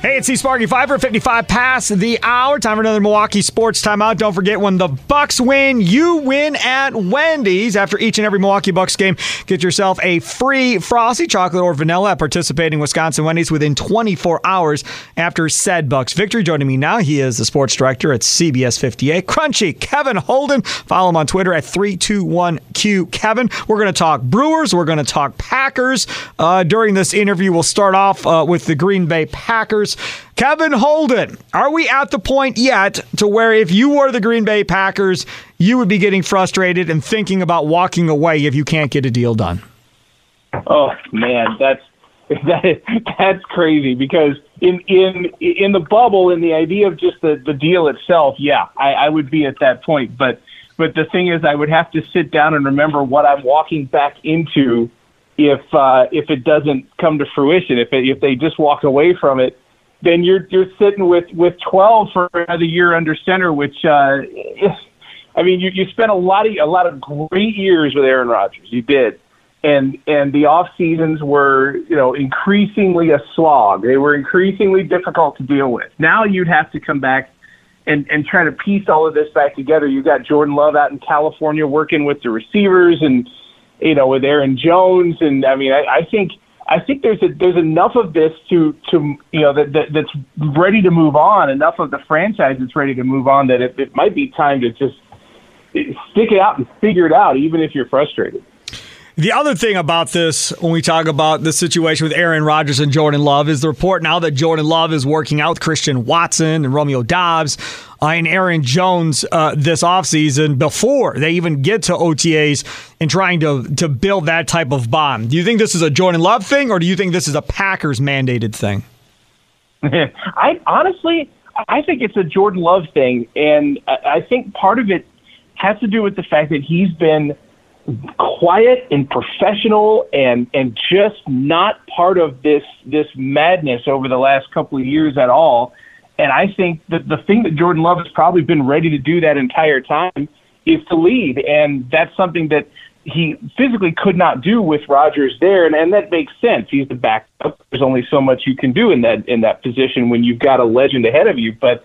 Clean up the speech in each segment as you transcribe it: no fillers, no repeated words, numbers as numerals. Hey, it's Steve Sparky Fifer, 55 past the hour. Time for another Milwaukee Sports Timeout. Don't forget, when the Bucks win, you win at Wendy's. After each and every Milwaukee Bucks game, get yourself a free Frosty, chocolate or vanilla, at participating Wisconsin Wendy's within 24 hours after said Bucks victory. Joining me now, he is the sports director at CBS 58, Crunchy Kevin Holden. Follow him on Twitter at 321QKevin. We're going to talk Brewers. We're going to talk Packers. During this interview, we'll start off with the Green Bay Packers. Kevin Holden, are we at the point yet to where if you were the Green Bay Packers, you would be getting frustrated and thinking about walking away if you can't get a deal done? Oh man, that's crazy, because in the bubble, in the idea of just the deal itself, yeah, I would be at that point. But the thing is, I would have to sit down and remember what I'm walking back into if it doesn't come to fruition, if they just walk away from it. Then you're sitting with 12 for another year under center, which I mean, you spent a lot of great years with Aaron Rodgers. You did, and the off seasons were, you know, increasingly a slog. They were increasingly difficult to deal with. Now you'd have to come back and try to piece all of this back together. You got Jordan Love out in California working with the receivers, and you know, with Aaron Jones, and I mean, I think there's enough of this to you know, that's ready to move on. Enough of the franchise that's ready to move on that it might be time to just stick it out and figure it out, even if you're frustrated. The other thing about this, when we talk about the situation with Aaron Rodgers and Jordan Love, is the report now that Jordan Love is working out with Christian Watson and Romeo Doubs and Aaron Jones this offseason before they even get to OTAs, and trying to build that type of bond. Do you think this is a Jordan Love thing, or do you think this is a Packers-mandated thing? I think it's a Jordan Love thing, and I think part of it has to do with the fact that he's been – quiet and professional and just not part of this madness over the last couple of years at all. And I think that the thing that Jordan Love has probably been ready to do that entire time is to lead. And that's something that he physically could not do with Rodgers there. And that makes sense. He's the backup. There's only so much you can do in that position when you've got a legend ahead of you. But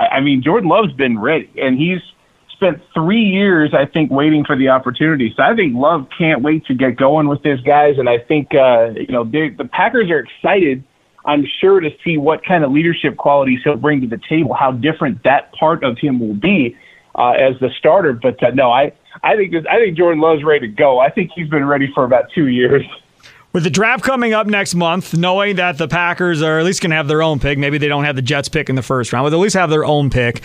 I mean, Jordan Love's been ready, and he's spent 3 years, I think, waiting for the opportunity. So I think Love can't wait to get going with these guys. And I think, you know, the Packers are excited, I'm sure, to see what kind of leadership qualities he'll bring to the table, how different that part of him will be as the starter. But no, I think Jordan Love's ready to go. I think he's been ready for about 2 years. With the draft coming up next month, knowing that the Packers are at least going to have their own pick, maybe they don't have the Jets pick in the first round, but they'll at least have their own pick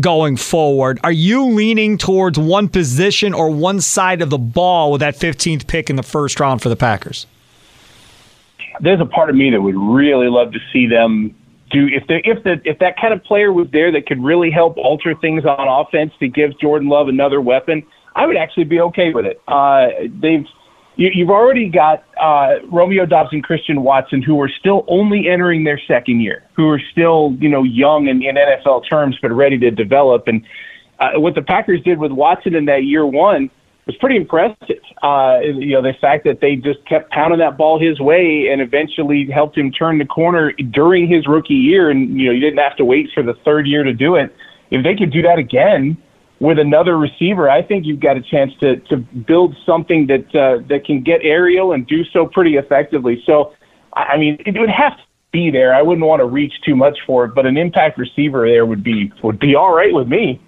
going forward, are you leaning towards one position or one side of the ball with that 15th pick in the first round for the Packers? There's a part of me that would really love to see them do, if that kind of player was there that could really help alter things on offense to give Jordan Love another weapon, I would actually be okay with it. You've already got Romeo Doubs and Christian Watson, who are still only entering their second year, who are still, you know, young in NFL terms, but ready to develop. And what the Packers did with Watson in that year one was pretty impressive. You know, the fact that they just kept pounding that ball his way and eventually helped him turn the corner during his rookie year. And, you know, you didn't have to wait for the third year to do it. if they could do that again with another receiver, I think you've got a chance to build something that can get aerial and do so pretty effectively. So, I mean, it would have to be there. I wouldn't want to reach too much for it, but an impact receiver there would be all right with me.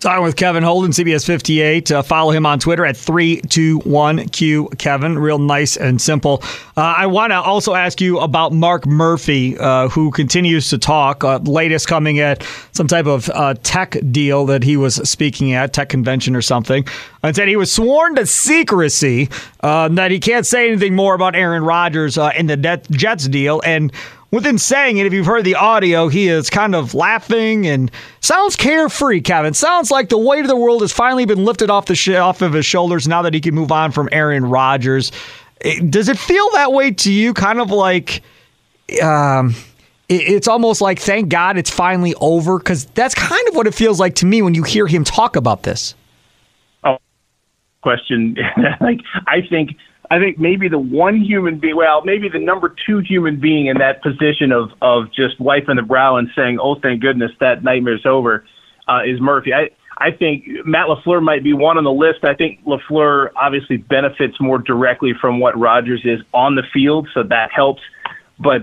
Talking with Kevin Holden, CBS 58. Follow him on Twitter at 321QKevin. Real nice and simple. I want to also ask you about Mark Murphy, who continues to talk. Latest coming at some type of tech deal that he was speaking at, tech convention or something, and said he was sworn to secrecy, that he can't say anything more about Aaron Rodgers in the Jets deal. And within saying it, if you've heard the audio, he is kind of laughing and sounds carefree, Kevin. Sounds like the weight of the world has finally been lifted off of his shoulders now that he can move on from Aaron Rodgers. Does it feel that way to you? Kind of like it's almost like, thank God it's finally over? Because that's kind of what it feels like to me when you hear him talk about this. Oh, question. Like, I think maybe the one human being, well, maybe the number two human being in that position of just wiping the brow and saying, oh, thank goodness that nightmare's over, is Murphy. I think Matt LaFleur might be one on the list. I think LaFleur obviously benefits more directly from what Rodgers is on the field, so that helps. But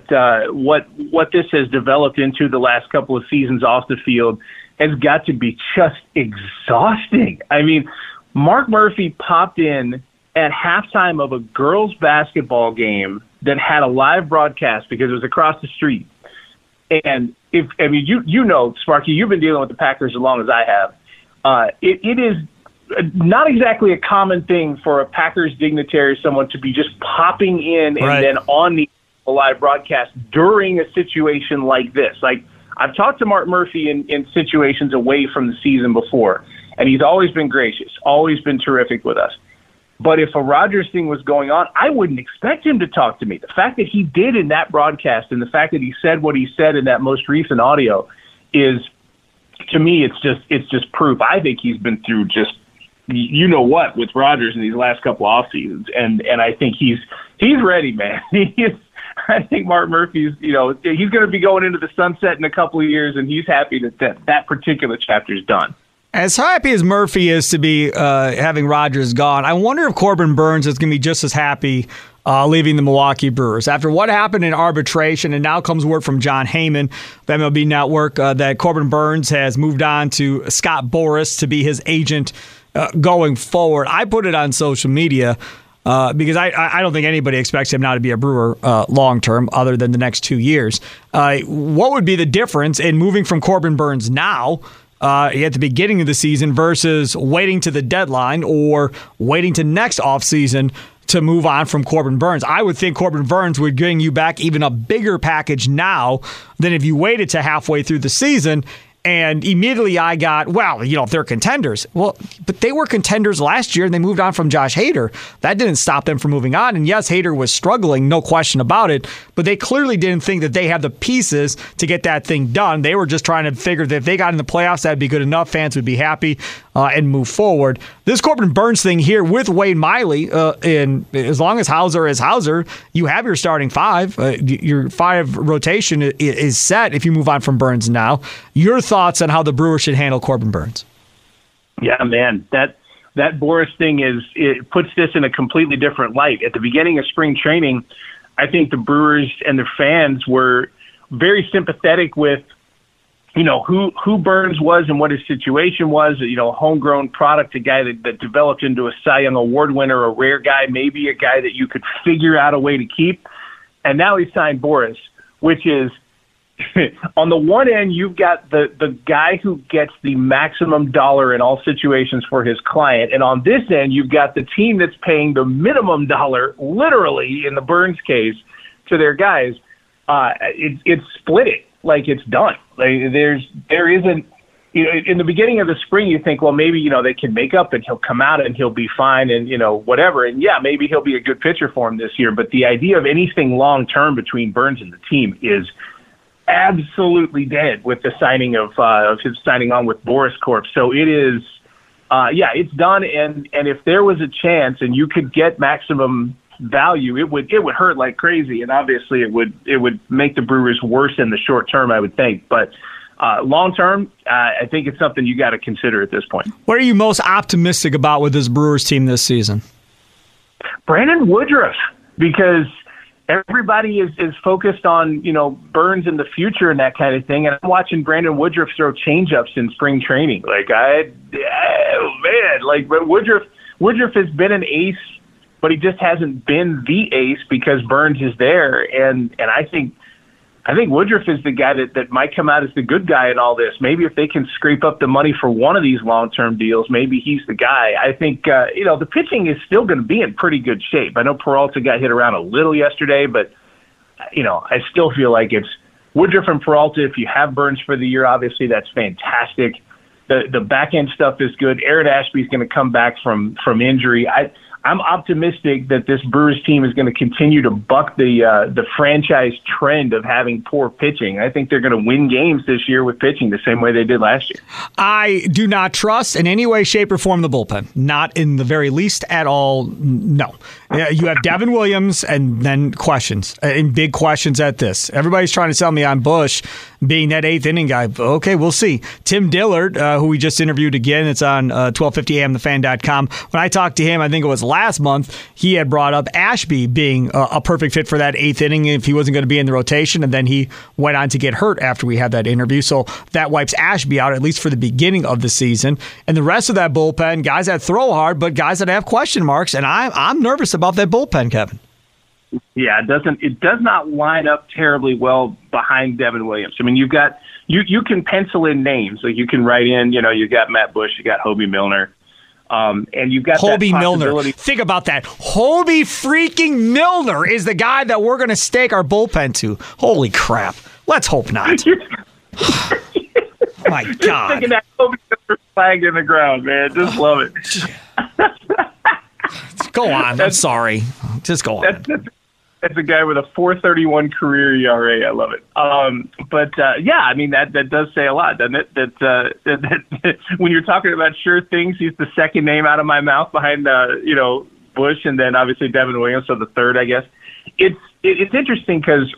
what this has developed into the last couple of seasons off the field has got to be just exhausting. I mean, Mark Murphy popped in at halftime of a girls' basketball game that had a live broadcast because it was across the street. And you know, Sparky, you've been dealing with the Packers as long as I have. It is not exactly a common thing for a Packers dignitary, someone to be just popping in right, and then on the live broadcast during a situation like this. Like, I've talked to Mark Murphy in situations away from the season before, and he's always been gracious, always been terrific with us. But if a Rodgers thing was going on, I wouldn't expect him to talk to me. The fact that he did in that broadcast and the fact that he said what he said in that most recent audio is, to me, it's just proof. I think he's been through just you know what with Rodgers in these last couple off seasons, and I think he's ready, man. I think Mark Murphy's, you know, he's going to be going into the sunset in a couple of years, and he's happy that particular chapter's done. As happy as Murphy is to be having Rodgers gone, I wonder if Corbin Burnes is going to be just as happy leaving the Milwaukee Brewers. After what happened in arbitration, and now comes word from John Heyman of MLB Network that Corbin Burnes has moved on to Scott Boras to be his agent going forward. I put it on social media because I don't think anybody expects him now to be a Brewer long-term other than the next 2 years. What would be the difference in moving from Corbin Burnes now at the beginning of the season versus waiting to the deadline or waiting to next offseason to move on from Corbin Burnes? I would think Corbin Burnes would bring you back even a bigger package now than if you waited to halfway through the season. And immediately I got, well, you know, if they're contenders. Well, but they were contenders last year and they moved on from Josh Hader. That didn't stop them from moving on. And yes, Hader was struggling, no question about it. But they clearly didn't think that they had the pieces to get that thing done. They were just trying to figure that if they got in the playoffs, that'd be good enough. Fans would be happy and move forward. This Corbin Burnes thing here with Wade Miley, and as long as Hauser is Hauser, you have your starting five. Your five rotation is set if you move on from Burnes now. Your thoughts on how the Brewers should handle Corbin Burnes? Yeah, man, that Boras thing it puts this in a completely different light. At the beginning of spring training, I think the Brewers and their fans were very sympathetic with, you know, who Burnes was and what his situation was. You know, a homegrown product, a guy that developed into a Cy Young Award winner, a rare guy, maybe a guy that you could figure out a way to keep. And now he signed Boras, which is, on the one end, you've got the guy who gets the maximum dollar in all situations for his client. And on this end, you've got the team that's paying the minimum dollar, literally, in the Burnes case, to their guys. It's split it. Like, it's done. Like, there isn't, you know, in the beginning of the spring, you think, well, maybe, you know, they can make up and he'll come out and he'll be fine and, you know, whatever. And yeah, maybe he'll be a good pitcher for him this year. But the idea of anything long-term between Burnes and the team is absolutely dead with the signing of his signing on with Boras Corp. So it is, it's done. And if there was a chance and you could get maximum value, it would hurt like crazy. And obviously it would make the Brewers worse in the short term, I would think. But Long-term, I think it's something you got to consider at this point. What are you most optimistic about with this Brewers team this season? Brandon Woodruff, because everybody is focused on, you know, Burnes in the future and that kind of thing. And I'm watching Brandon Woodruff throw changeups in spring training. Like, but Woodruff has been an ace, but he just hasn't been the ace because Burnes is there. And I think Woodruff is the guy that might come out as the good guy in all this. Maybe if they can scrape up the money for one of these long-term deals, maybe he's the guy. I think, the pitching is still going to be in pretty good shape. I know Peralta got hit around a little yesterday, but, you know, I still feel like it's Woodruff and Peralta. If you have Burnes for the year, obviously that's fantastic. The back-end stuff is good. Aaron Ashby's going to come back from injury. I'm optimistic that this Brewers team is going to continue to buck the franchise trend of having poor pitching. I think they're going to win games this year with pitching the same way they did last year. I do not trust in any way, shape, or form the bullpen. Not in the very least at all, no. You have Devin Williams and then questions, and big questions at this. Everybody's trying to sell me on Bush being that eighth inning guy. Okay, we'll see. Tim Dillard, who we just interviewed again, it's on 1250amthefan.com. When I talked to him, I think it was last month, he had brought up Ashby being a perfect fit for that eighth inning if he wasn't going to be in the rotation, and then he went on to get hurt after we had that interview. So that wipes Ashby out, at least for the beginning of the season. And the rest of that bullpen, guys that throw hard, but guys that have question marks, and I'm nervous about that bullpen, Kevin. Yeah, it does not line up terribly well behind Devin Williams. I mean, you've got you can pencil in names, like you can write in, you know, you got Matt Bush, you got Hobie Milner, and you've got Hobie Milner. Think about that. Hobie freaking Milner is the guy that we're going to stake our bullpen to. Holy crap! Let's hope not. My God, just thinking that Hobie Milner flag in the ground, man. Just love it. Go on. I'm sorry. Just go on. That's a guy with a 4.31 career ERA. I love it. I mean, that does say a lot, doesn't it? That when you're talking about sure things, he's the second name out of my mouth behind, Bush, and then obviously Devin Williams, so the third, I guess. It's interesting because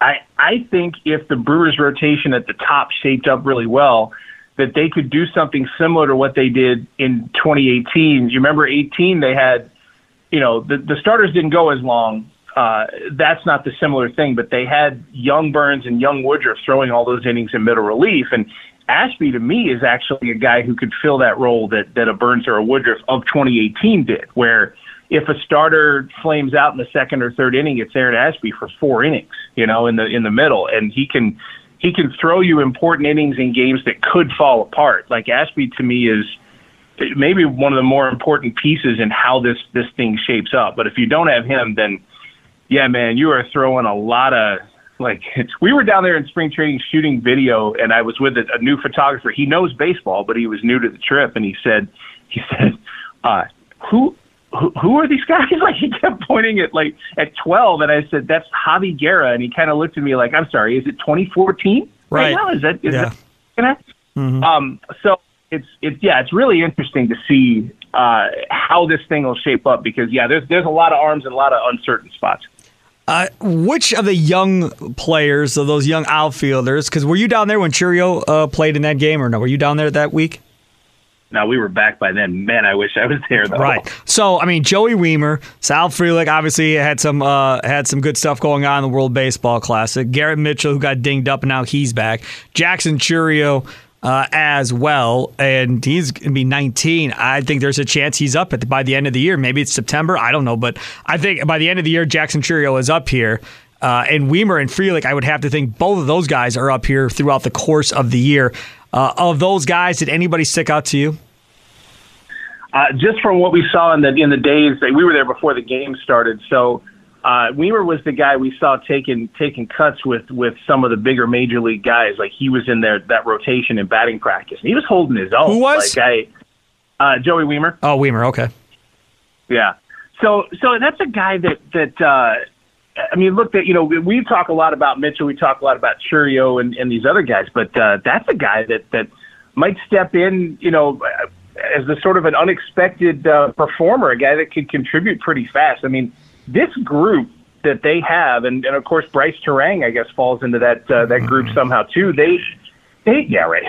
I think if the Brewers' rotation at the top shaped up really well, that they could do something similar to what they did in 2018. You remember 18, they had, the starters didn't go as long. That's not the similar thing, but they had young Burnes and young Woodruff throwing all those innings in middle relief. And Ashby, to me, is actually a guy who could fill that role that a Burnes or a Woodruff of 2018 did, where if a starter flames out in the second or third inning, it's Aaron Ashby for four innings, in the middle. And he can throw you important innings in games that could fall apart. Like Ashby, to me, is maybe one of the more important pieces in how this thing shapes up. But if you don't have him, then, yeah, man, you are throwing a lot of – like we were down there in spring training shooting video, and I was with a new photographer. He knows baseball, but he was new to the trip, and he said, who are these guys? Like he kept pointing at 12, and I said, that's Javi Guerra. And he kind of looked at me like, I'm sorry, is it 2014? Right. Now? Is that mm-hmm. So it's really interesting to see how this thing will shape up because there's a lot of arms and a lot of uncertain spots. Which of the young players, so those young outfielders, because were you down there when Chourio played in that game or no? Were you down there that week? Now, we were back by then. Man, I wish I was there, though. Right. So, I mean, Joey Weimer, Sal Frelick obviously had some good stuff going on in the World Baseball Classic. Garrett Mitchell, who got dinged up, and now he's back. Jackson Chourio as well, and he's going to be 19. I think there's a chance he's up by the end of the year. Maybe it's September. I don't know, but I think by the end of the year, Jackson Chourio is up here. And Weimer and Frelick, I would have to think both of those guys are up here throughout the course of the year. Of those guys, did anybody stick out to you? Just from what we saw in the days that we were there before the game started. So Weimer was the guy we saw taking cuts with some of the bigger major league guys. Like he was in there that rotation in batting practice, and he was holding his own. Who was? Joey Weimer. Oh, Weimer. Okay. Yeah. So that's a guy that we talk a lot about Mitchell. We talk a lot about Chourio and these other guys, but that's a guy that might step in, as a sort of an unexpected performer, a guy that could contribute pretty fast. I mean, this group that they have, and of course Bryce Terang, I guess, falls into that group somehow too. They State, Garrett.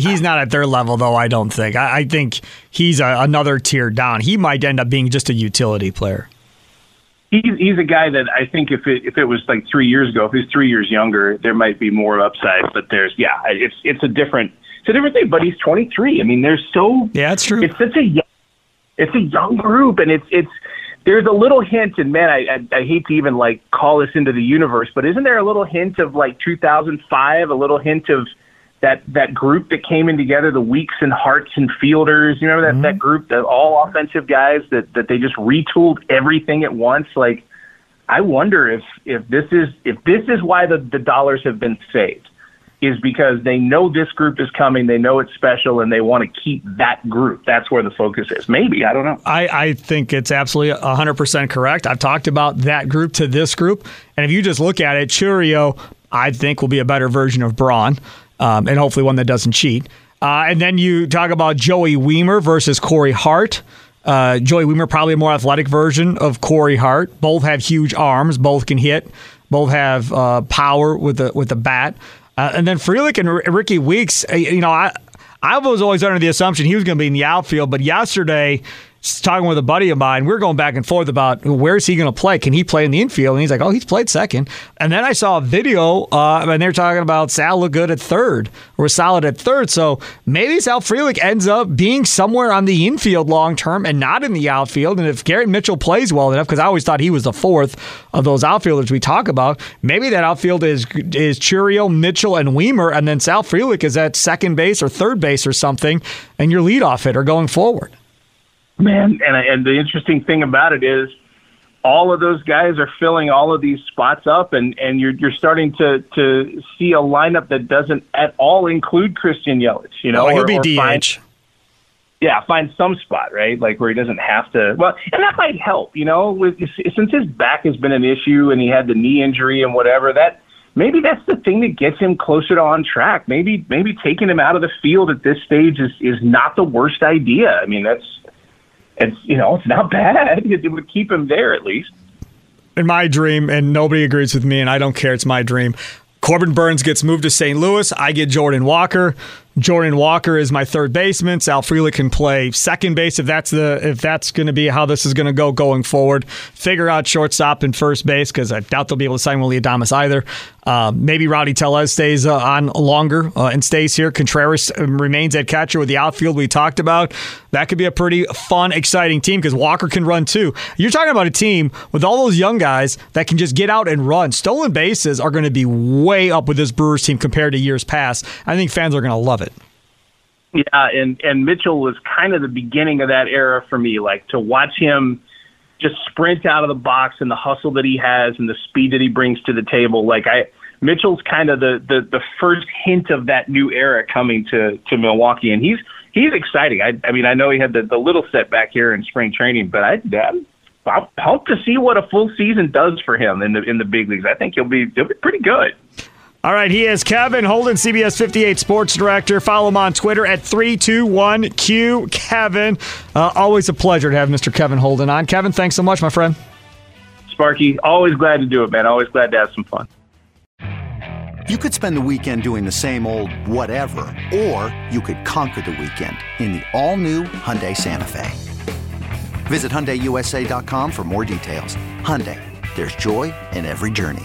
He's not at their level, though, I don't think. I think he's another tier down. He might end up being just a utility player. He's a guy that I think if it was like 3 years ago, if he's 3 years younger, there might be more upside. But it's a different thing. But he's 23. I mean, there's so that's true. It's such a young group, and it's. There's a little hint, and man, I hate to even like call this into the universe, but isn't there a little hint of like 2005, a little hint of that group that came in together, the Weeks and Harts and Fielders, you remember that group, the all offensive guys that they just retooled everything at once? Like, I wonder if this is why the dollars have been saved, is because they know this group is coming, they know it's special, and they want to keep that group. That's where the focus is. Maybe, I don't know. I think it's absolutely 100% correct. I've talked about that group to this group, and if you just look at it, Chourio, I think, will be a better version of Braun, and hopefully one that doesn't cheat. And then you talk about Joey Weimer versus Corey Hart. Joey Weimer, probably a more athletic version of Corey Hart. Both have huge arms. Both can hit. Both have power with the bat. And then Frelick and Ricky Weeks, I was always under the assumption he was going to be in the outfield. But yesterday, talking with a buddy of mine, we were going back and forth about where is he going to play? Can he play in the infield? And he's like, oh, he's played second. And then I saw a video, and they're talking about Sal looked good at third, or was solid at third. So maybe Sal Frelick ends up being somewhere on the infield long term and not in the outfield. And if Garrett Mitchell plays well enough, because I always thought he was the fourth of those outfielders we talk about, maybe that outfield is Chourio, Mitchell, and Weimer, and then Sal Frelick is at second base or third base or something, and your leadoff hitter going forward. Man, and the interesting thing about it is all of those guys are filling all of these spots up, and you're starting to see a lineup that doesn't at all include Christian Yelich, he'll be DH. Find some spot, right? Like where he doesn't have to. Well, and that might help, since his back has been an issue and he had the knee injury and whatever, that maybe that's the thing that gets him closer to on track. Maybe taking him out of the field at this stage is not the worst idea. I mean, it's not bad. It would keep him there at least. In my dream, and nobody agrees with me, and I don't care. It's my dream. Corbin Burnes gets moved to St. Louis. I get Jordan Walker. Jordan Walker is my third baseman. Sal Frelick can play second base if that's going to be how this is going to go going forward. Figure out shortstop and first base, because I doubt they'll be able to sign Willy Adames either. Maybe Rowdy Tellez stays on longer and stays here. Contreras remains at catcher with the outfield we talked about. That could be a pretty fun, exciting team because Walker can run too. You're talking about a team with all those young guys that can just get out and run. Stolen bases are going to be way up with this Brewers team compared to years past. I think fans are going to love it. Yeah, and Mitchell was kind of the beginning of that era for me. Like, to watch him just sprint out of the box and the hustle that he has and the speed that he brings to the table. Like, Mitchell's kind of the first hint of that new era coming to Milwaukee, and he's exciting. I mean, I know he had the little setback here in spring training, but I hope to see what a full season does for him in the big leagues. I think he'll be pretty good. All right, he is Kevin Holden, CBS 58 Sports Director. Follow him on Twitter at 321QKevin. Always a pleasure to have Mr. Kevin Holden on. Kevin, thanks so much, my friend. Sparky, always glad to do it, man. Always glad to have some fun. You could spend the weekend doing the same old whatever, or you could conquer the weekend in the all-new Hyundai Santa Fe. Visit HyundaiUSA.com for more details. Hyundai, there's joy in every journey.